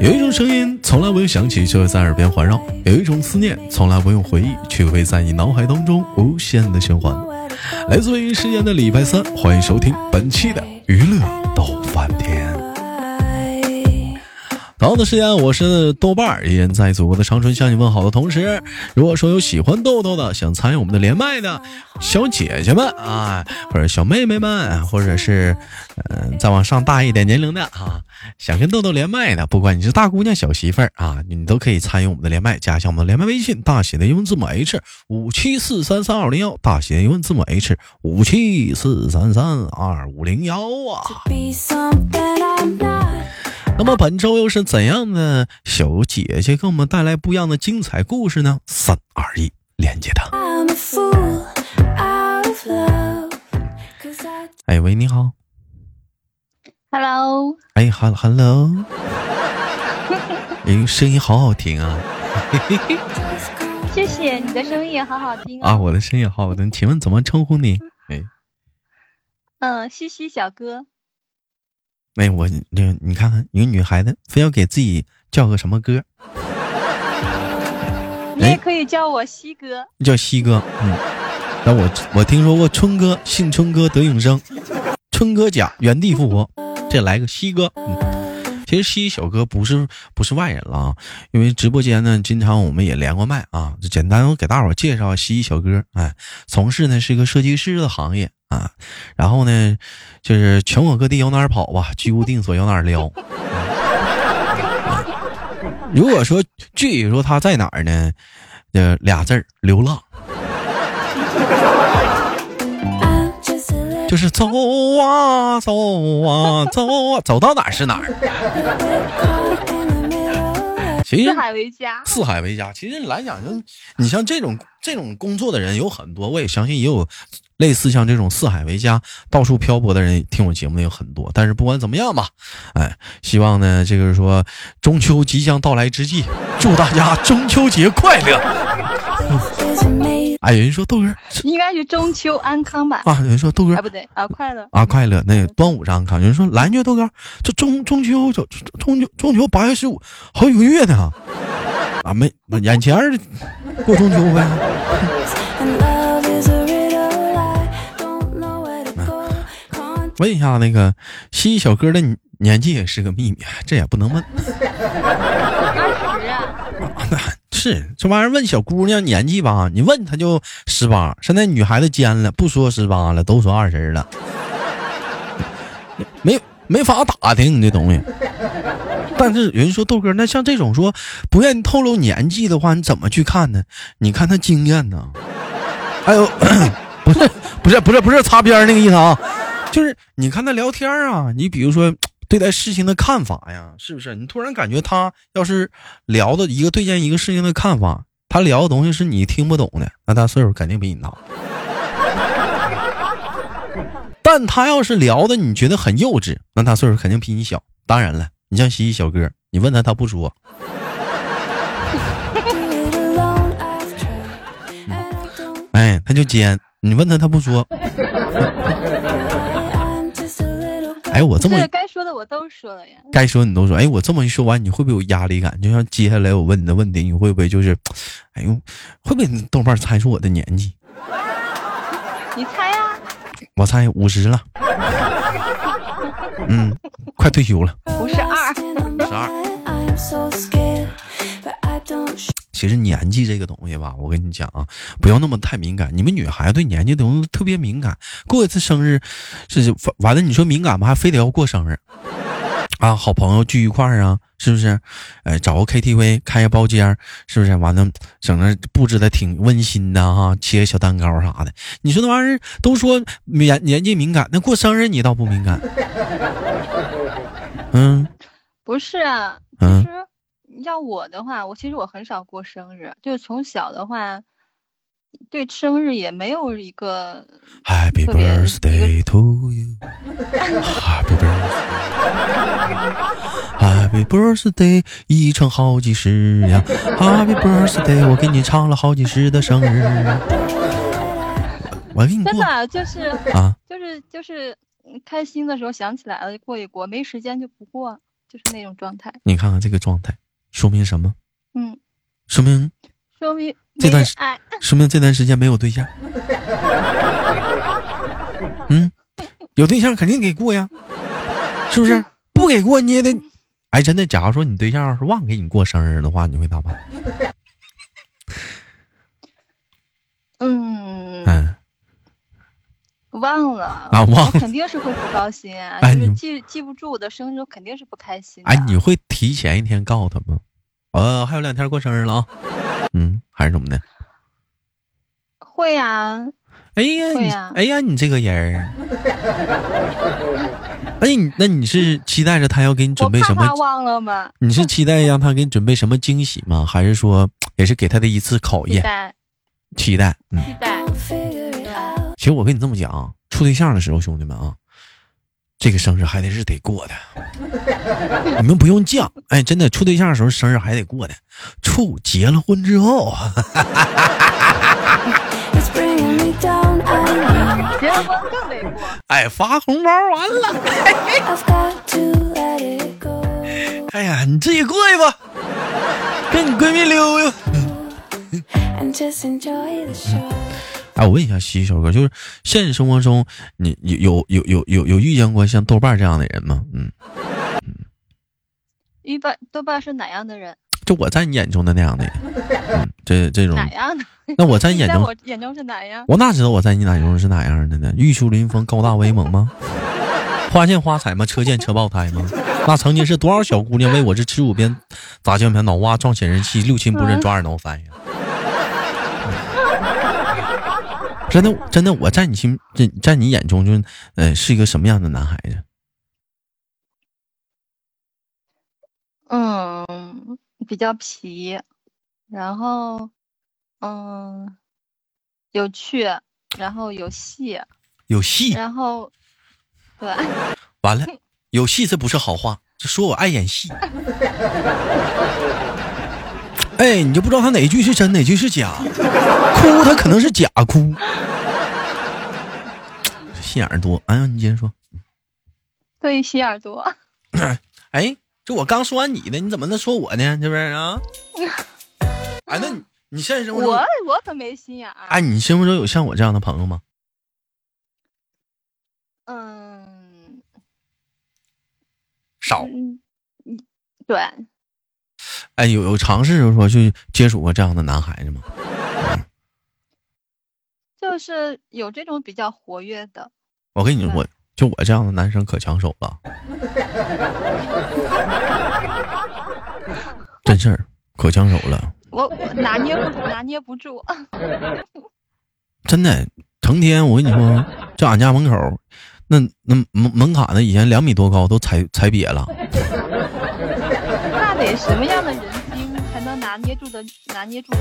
有一种声音从来不用想起，就会在耳边环绕；有一种思念从来不用回忆，却会在你脑海当中无限的循环。来自于时间的礼拜三，欢迎收听本期的娱乐逗翻天。同样的时间，我是豆瓣，依然在祖国的长春向你问好的同时，如果说有喜欢豆豆的，想参与我们的连麦的小姐姐们啊，或者小妹妹们，或者是再往上大一点年龄的啊，想跟豆豆连麦的，不管你是大姑娘小媳妇儿啊，你都可以参与我们的连麦，加一下我们的连麦微信，大写的英文字母 H574332501，大写的英文字母 H574332501 啊。那么本周又是怎样的小姐姐给我们带来不一样的精彩故事呢？3、2、1，连接她。哎喂，你好。Hello。哎 ，Hello。哎，声音好好听啊！谢谢，你的声音也好好听啊！我的声音也好好听，请问怎么称呼你？哎，西西小哥。哎，你看看，一个女孩子非要给自己叫个什么歌？你也可以叫我西哥，叫西哥。嗯，但我听说过春哥，姓春哥得永生，春哥甲原地复活，这来个西哥。嗯，其实西小哥不是外人了啊，因为直播间呢，经常我们也连过麦啊。就简单我给大伙介绍西小哥，哎，从事呢是一个设计师的行业。啊，然后呢，就是全国各地有哪儿跑吧，居无定所有哪儿撩。如果说具体说他在哪儿呢，俩字儿流浪，就是走啊走啊走啊，走到哪儿是哪儿。其实四海为家，四海为家。其实来讲，就你像这种工作的人有很多，我也相信也有类似像这种四海为家、到处漂泊的人，听我节目的有很多。但是不管怎么样吧，哎，希望呢，这个说中秋即将到来之际，祝大家中秋节快乐。哎，有人说豆哥应该是中秋安康吧？啊，有人说豆哥，哎不对啊，快乐啊快乐，那端午是安康。有人说来句豆哥，这中秋8月15好几个月呢，啊没眼前过中秋呗。问一下那个西西小哥的年纪也是个秘密，这也不能问。20啊。是这玩意儿问小姑娘年纪吧，你问她就18。现在女孩子尖了，不说18了，都说20了，没法打听你这东西。但是有人说豆哥，那像这种说不愿意透露年纪的话，你怎么去看呢？你看他经验呢？哎呦，不是擦边那个意思啊，就是你看他聊天啊，你比如说。对待事情的看法呀，是不是？你突然感觉他要是聊的一个对见一个事情的看法，他聊的东西是你听不懂的，那他岁数肯定比你大。但他要是聊的你觉得很幼稚，那他岁数肯定比你小。当然了，你像西西小哥，你问他他不说。哎，他就尖，你问他他不说。哎，我这么该说的我都说了呀，该说你都说。哎，我这么一说完，你会不会有压力感？就像接下来我问你的问题，你会不会就是，哎呦，会不会豆瓣猜出我的年纪？你猜呀、啊？我猜50了。嗯，快退休了。52。其实年纪这个东西吧，我跟你讲啊，不要那么太敏感。你们女孩对年纪的东西特别敏感，过一次生日是完了，你说敏感吧，还非得要过生日啊，好朋友聚一块儿啊，是不是？哎，找个 KTV 开个包间，是不是？完了，整个布置的挺温馨的哈、啊，切个小蛋糕啥的。你说那玩意儿都说年纪敏感，那过生日你倒不敏感？嗯，不是啊，嗯。要我的话，其实我很少过生日，就是从小的话，对生日也没有一个 Happy birthday to you Happy birthday Happy birthday 一唱好几十呀 Happy birthday 我给你唱了好几十的生日。我给你过真的就是啊，就是开心的时候想起来了就过一过，没时间就不过。就是那种状态。你看看这个状态说明什么？嗯，说明这段时间没有对象。嗯，有对象肯定给过呀，是不是？不给过你也得，哎，真的，假如说你对象要是忘给你过生日的话，你会咋办？嗯，哎，忘了啊，忘了，我肯定是会不高兴啊，哎、就是记不住我的生日，肯定是不开心、啊。哎，你会提前一天告诉他吗？还有2天过生日了啊，嗯，还是什么的？会呀、啊。哎呀，哎呀，你这个人儿，哎，那你是期待着他要给你准备什么？我怕他忘了吗？你是期待让他给你准备什么惊喜吗？还是说也是给他的一次考验？期待，嗯，期待。其实我跟你这么讲啊，处对象的时候，兄弟们啊，这个生日还得过的，你们不用犟。哎，真的，处对象的时候生日还得过的，处结了婚之后。结婚更得过，哎，发红包完了。哎呀，你自己过去吧，跟你闺蜜溜溜。哎，我问一下西小哥，就是现实生活中，你有遇见过像豆瓣这样的人吗？嗯，豆瓣是哪样的人？就我在你眼中的那样的人，嗯，这种哪样的？那我在眼中是哪样？我哪知道我在你眼中是哪样的呢？玉树临风、高大威猛吗？花见花彩吗？车见车爆胎吗？那曾经是多少小姑娘为我这吃五鞭砸键盘、脑瓜撞显示器、六亲不认抓耳挠腮呀！真的，我在你心，在你眼中就，是一个什么样的男孩子？嗯，比较皮，然后有趣，然后有戏，然后对，完了，有戏这不是好话，这说我爱演戏。哎，你就不知道他哪句是真哪句是假，哭他可能是假哭，心眼多。哎呀，你接着说。对，心眼多。哎，这我刚说完你的，你怎么能说我呢？这边啊，哎，那你现实生活中，我可没心眼。哎，你生活中有像我这样的朋友吗？嗯，少。嗯，对。哎，有尝试就是说去接触过这样的男孩子吗？就是有这种比较活跃的。我跟你说。就我这样的男生可抢手了，真事儿，可抢手了。我拿捏不住，真的，成天我跟你说，这俺家门口，那门槛呢，以前2米多高都踩瘪了。那得什么样的人精才能拿捏住你啊？这种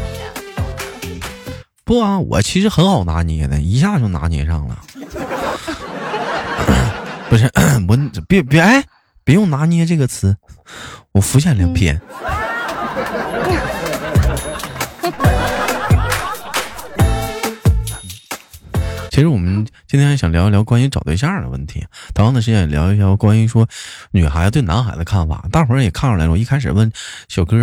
不啊，我其实很好拿捏的，一下就拿捏上了。不是我别哎，别用拿捏这个词，我浮想联翩。其实我们今天还想聊一聊关于找对象的问题，同样的时间也聊一聊关于说女孩子对男孩的看法。大伙儿也看出来了，我一开始问小哥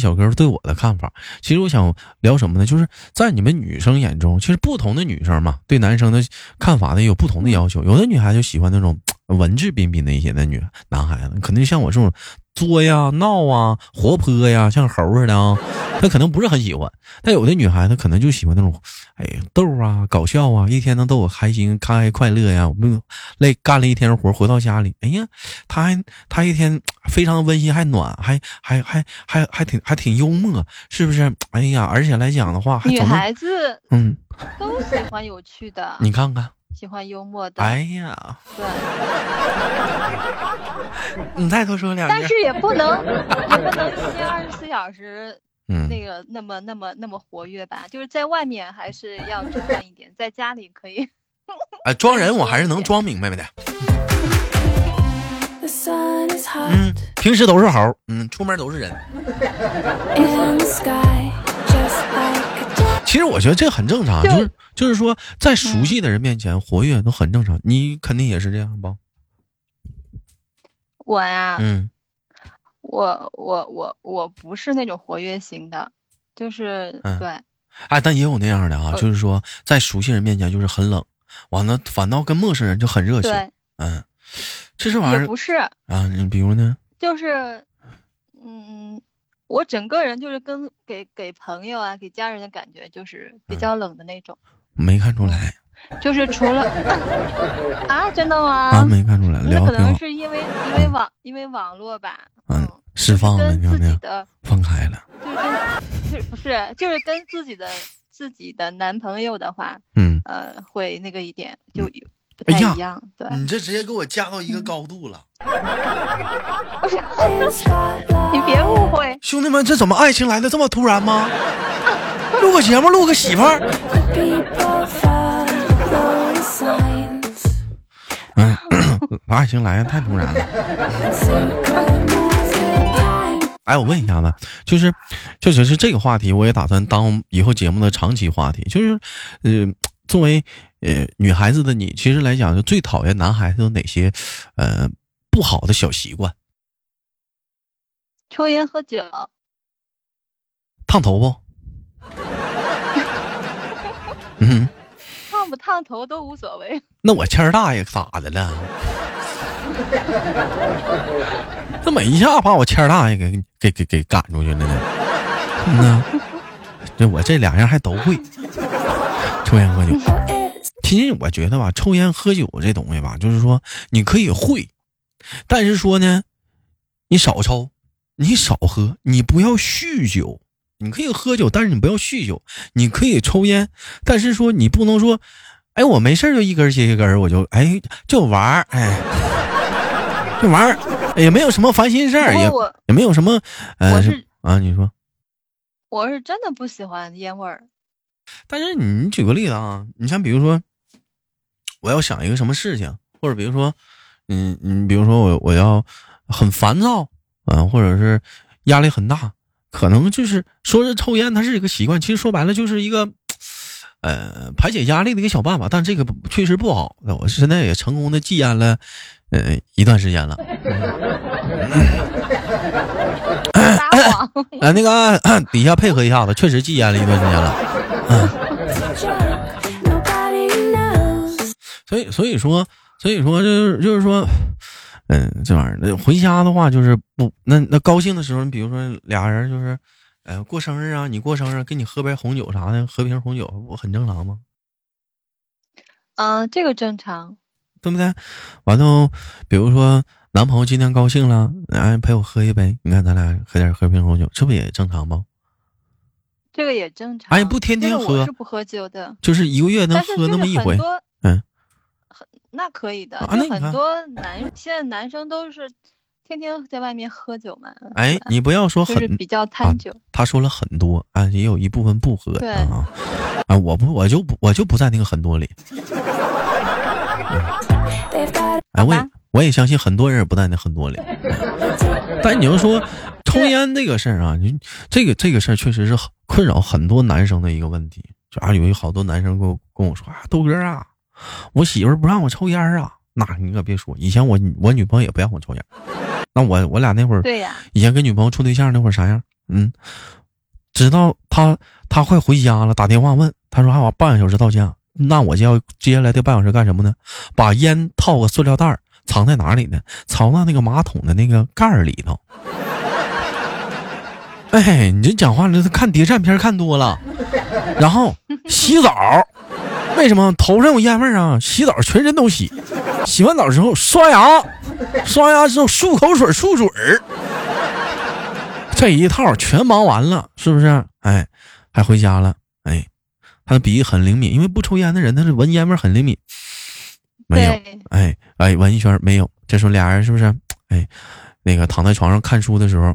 小哥对我的看法。其实我想聊什么呢？就是在你们女生眼中，其实不同的女生嘛，对男生的看法呢有不同的要求。有的女孩就喜欢那种文质彬彬的一些的男孩子，可能像我这种作呀、闹啊、活泼呀，像猴似的啊，他可能不是很喜欢。但有的女孩子可能就喜欢那种，哎，逗啊、搞笑啊，一天能逗我开心、开快乐呀。我们累干了一天活，回到家里，哎呀，他一天非常温馨，还暖，还挺幽默，是不是？哎呀，而且来讲的话，女孩子嗯都喜欢有趣的，你看看。喜欢幽默的，哎呀，对，你再多说2句，但是也不能一天24小时，嗯，那个那么活跃吧，就是在外面还是要正常一点，在家里可以，哎，装人我还是能装明白的。嗯，平时都是猴，嗯，出门都是人。其实我觉得这很正常，就是说，在熟悉的人面前活跃都很正常。你肯定也是这样吧？我呀，嗯，我不是那种活跃型的，就是对，哎，但也有那样的啊，就是说在熟悉人面前就是很冷，完了反倒跟陌生人就很热情，嗯，这是玩意儿也不是啊，你比如呢，就是我整个人就是跟给朋友啊给家人的感觉就是比较冷的那种，没看出来。就是除了啊，真的吗？啊，没看出来，聊可能是因为网络吧，释放了，你看没有？放开了，就是不是就是跟自己的男朋友的话，会那个一点就不太一样。对，你这直接给我加到一个高度了。你别误会，兄弟们，这怎么爱情来的这么突然吗？录个节目，录个媳妇儿。爱情来太突然了。哎，我问一下子，就是这个话题，我也打算当以后节目的长期话题。就是，作为女孩子的你，其实来讲，就最讨厌男孩子有哪些不好的小习惯？抽烟、喝酒、烫头不？嗯。不烫头都无所谓，那我谦儿大爷咋的了？这每一下把我谦儿大爷给赶出去了呢。这我这两样还都会，抽烟喝酒。其实我觉得吧，抽烟喝酒这东西吧，就是说你可以会，但是说呢，你少抽，你少喝，你不要酗酒。你可以喝酒，但是你不要酗酒。你可以抽烟，但是说你不能说，哎，我没事就一根接一根，我就哎就玩儿，哎，就玩儿，也没有什么烦心事儿，也没有什么，你说，我是真的不喜欢烟味儿。但是你举个例子啊，你像比如说，我要想一个什么事情，或者比如说，比如说我要很烦躁，或者是压力很大。可能就是说是抽烟它是一个习惯，其实说白了就是一个排解压力的一个小办法，但这个确实不好。我现在也成功的戒烟了一段时间了。那个底下配合一下子，确实戒烟了一段时间了。所以说就是说这玩意儿回家的话就是不那高兴的时候，比如说俩人就是，过生日啊，你过生日，给你喝杯红酒啥的，喝瓶红酒，我很正常吗？这个正常，对不对？完了，比如说男朋友今天高兴了，哎，陪我喝一杯，你看咱俩喝瓶红酒，这不也正常吗？这个也正常，哎，不天天喝，这个、我是不喝酒的，就是一个月能喝那么一回，那可以的，就很多现在男生都是天天在外面喝酒嘛。哎，你不要说很、就是、比较贪酒、他说了很多啊，也有一部分不喝对啊。啊，我就不在那个很多里。哎，我也相信很多人也不在那很多里。但你要说抽烟这个事儿啊，这个事儿确实是困扰很多男生的一个问题。就啊，有好多男生跟我说啊，豆哥啊。我媳妇不让我抽烟啊，那你可别说，以前我女朋友也不让我抽烟，那我俩那会儿，对呀，以前跟女朋友处对象那会儿啥样？直到她快回家了，打电话问，她说还有半个小时到家，那我就要接下来这半小时干什么呢？把烟套个塑料袋藏在哪里呢？藏到那个马桶的那个盖儿里头。哎，你这讲话了，看谍战片看多了，然后洗澡。为什么头上有烟味儿啊？洗澡全身都洗，洗完澡之后刷牙，刷牙之后漱口水漱嘴儿，这一套全忙完了，是不是？哎，还回家了。哎，他的鼻子很灵敏，因为不抽烟的人他是闻烟味很灵敏。没有，哎，闻一圈没有。这时候俩人是不是？哎，那个躺在床上看书的时候，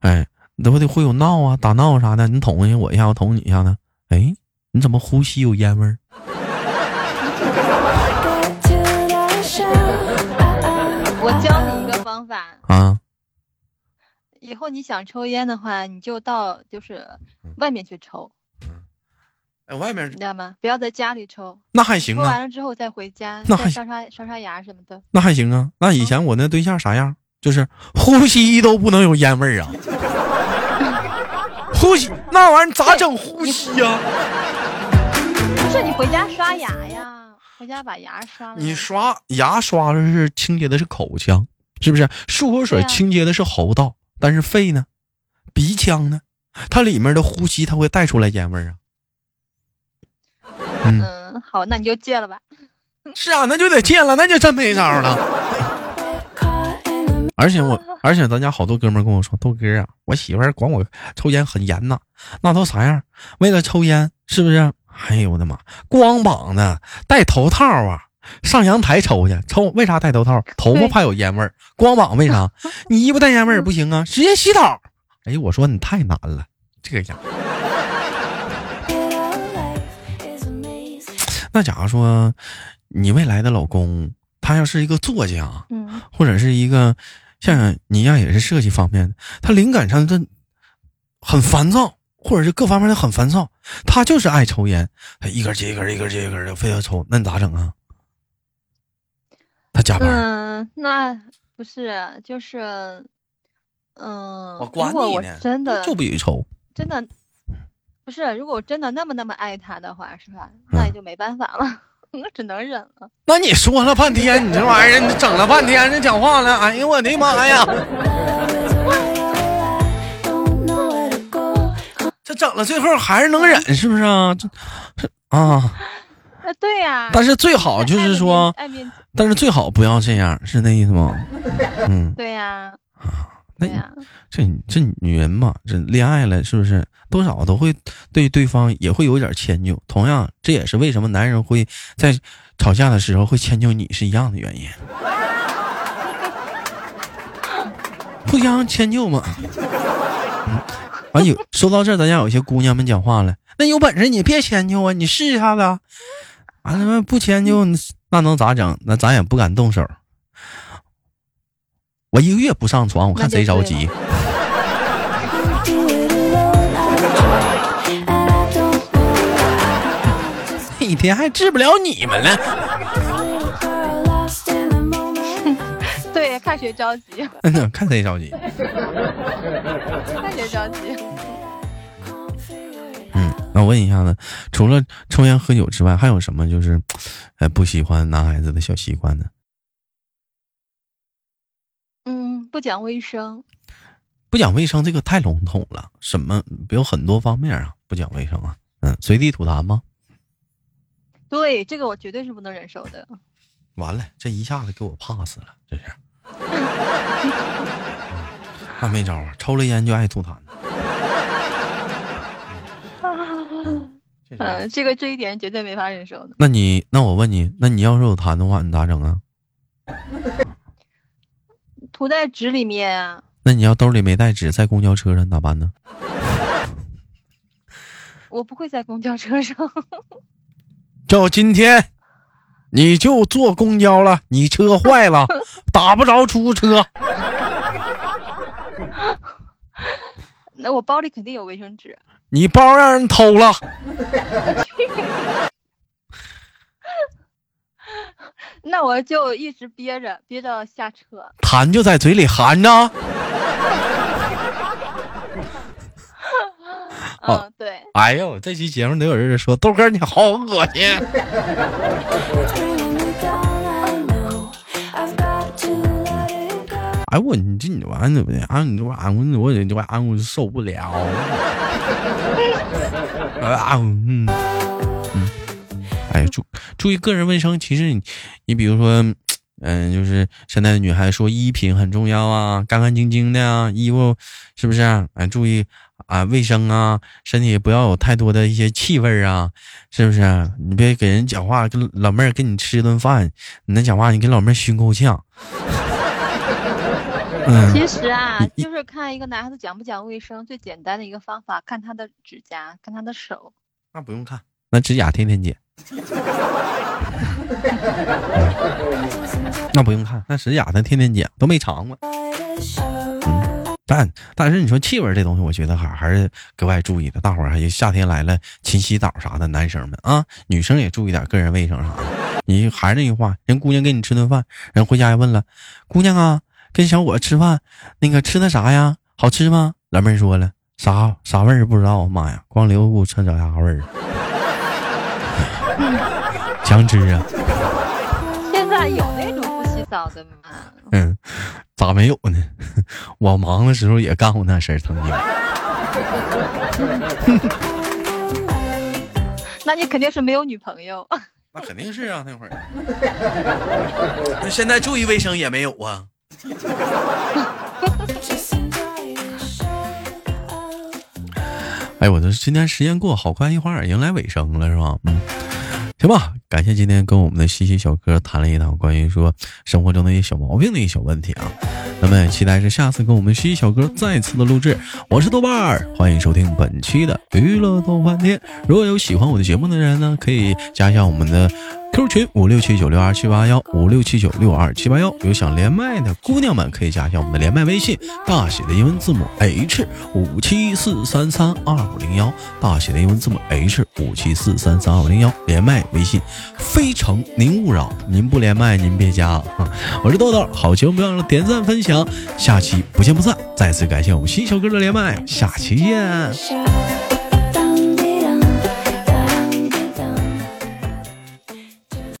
哎，都得会有闹啊、打闹啥的。你捅一下我一下，我捅你一下呢。哎，你怎么呼吸有烟味儿？我教你一个方法啊，以后你想抽烟的话，你就到就是外面去抽。外面你知道吗？不要在家里抽。那还行啊。抽完了之后再回家，那还刷牙什么的。那还行啊。那以前我那对象啥样？就是呼吸都不能有烟味儿啊，呼吸那玩意儿咋整呼吸啊？不是你回家刷牙呀，回家把牙刷了。你刷牙刷的是清洁的是口腔，是不是？漱口水清洁的是喉道，但是肺呢，鼻腔呢，它里面的呼吸它会带出来烟味儿啊。嗯，好，那你就戒了吧。是啊，那就得戒了，那就真没招了。而且咱家好多哥们跟我说，豆哥啊，我媳妇儿管我抽烟很严呐，那都啥样？为了抽烟，是不是？哎呦我的妈，光膀子，戴头套啊，上阳台抽去，抽为啥戴头套？头发怕有烟味儿，光膀为啥？你衣服带烟味儿不行啊，直接洗澡。哎，我说你太难了，这个样。那假如说你未来的老公他要是一个作家，嗯，或者是一个像你一样也是设计方面的，他灵感上真很烦躁，或者是各方面的很烦躁，他就是爱抽烟，他一根接一根一根接一根的非要抽，那你咋整啊？他加班？嗯，那不是就是我管你呢，真的就不许抽，真的不是，如果我真的那么爱他的话，是吧？那也就没办法了，我只能忍了。那你说了半天，你这玩意儿你整了半天，人讲话了，哎呦我的妈呀！这整了最后还是能忍，是不是啊？这啊，对呀。但是最好就是说，但是最好不要这样，是那意思吗？嗯，对呀。啊，那这女人嘛，这恋爱了是不是？多少都会对对方也会有点迁就，同样这也是为什么男人会在吵架的时候会迁就你是一样的原因，互相迁就嘛。完有说到这儿，咱家有些姑娘们讲话了，那有本事你别迁就啊，你试一下子啊，他们不迁就那能咋整？那咱也不敢动手。我一个月不上床，我看谁着急。一天还治不了你们了。对，看谁着急。嗯，看谁着急。看谁着急。嗯，那我问一下呢，除了抽烟喝酒之外，还有什么就是，不喜欢男孩子的小习惯呢？嗯，不讲卫生。不讲卫生这个太笼统了，什么有很多方面啊，不讲卫生啊，嗯，随地吐痰吗？对，这个我绝对是不能忍受的。完了，这一下子给我 pass 了，这是。那没招啊，抽了烟就爱吐痰。这一点绝对没法忍受的。那我问你，那你要是有痰的话，你咋整啊？涂在纸里面啊。那你要兜里没带纸，在公交车上咋办呢？我不会在公交车上。就今天，你就坐公交了，你车坏了，打不着出租车。那我包里肯定有卫生纸。你包让人偷了。那我就一直憋着，憋到下车。痰就在嘴里含着。嗯，对。哎呦，这期节目得有人说豆哥你好恶心。哎，我你这你玩怎么的？啊，你这玩我这玩我受不了。啊嗯。哎，注意个人卫生。其实你比如说，就是现在的女孩说衣品很重要啊，干干净净的啊，衣服是不是啊？哎，注意啊，卫生啊，身体不要有太多的一些气味啊，是不是啊？你别给人讲话，跟老妹儿跟你吃一顿饭，你那讲话你给老妹儿熏够呛。其实啊，就是看一个男孩子讲不讲卫生，最简单的一个方法，看他的指甲，看他的手。那不用看，那指甲天天剪。那不用看，那指甲他天天剪，都没尝过。但是你说气味这东西，我觉得还是格外注意的。大伙儿还夏天来了，勤洗澡啥的，男生们啊，女生也注意点个人卫生啥的。你还是那句话，人姑娘跟你吃顿饭，人回家也问了，姑娘啊，跟小伙吃饭，那个吃的啥呀？好吃吗？老妹儿说了，啥味儿不知道，妈呀，光留不吃脚丫味儿，强吃啊！现在有那种不洗澡的吗？嗯，咋没有呢？我忙的时候也干过那事儿，曾经。那你肯定是没有女朋友。那肯定是啊，那会儿。那现在注意卫生也没有啊。哎，我的今天时间过好快，一会儿迎来尾声了，是吧？嗯，行吧，感谢今天跟我们的西西小哥谈了一档关于说生活中的一些小毛病的一些问题啊。那么也期待是下次跟我们西西小哥再次的录制。我是豆瓣儿，欢迎收听本期的娱乐豆瓣天。如果有喜欢我的节目的人呢，可以加一下我们的 Q 群567962781567962781，有想连麦的姑娘们可以加一下我们的连麦微信，大写的英文字母 H574332501，大写的英文字母 H574332501，连麦微信非诚您勿扰，您不连麦您别加啊。我是豆豆，好节目不要忘了点赞分享，下期不见不散。再次感谢我们西西小哥的连麦，下期见。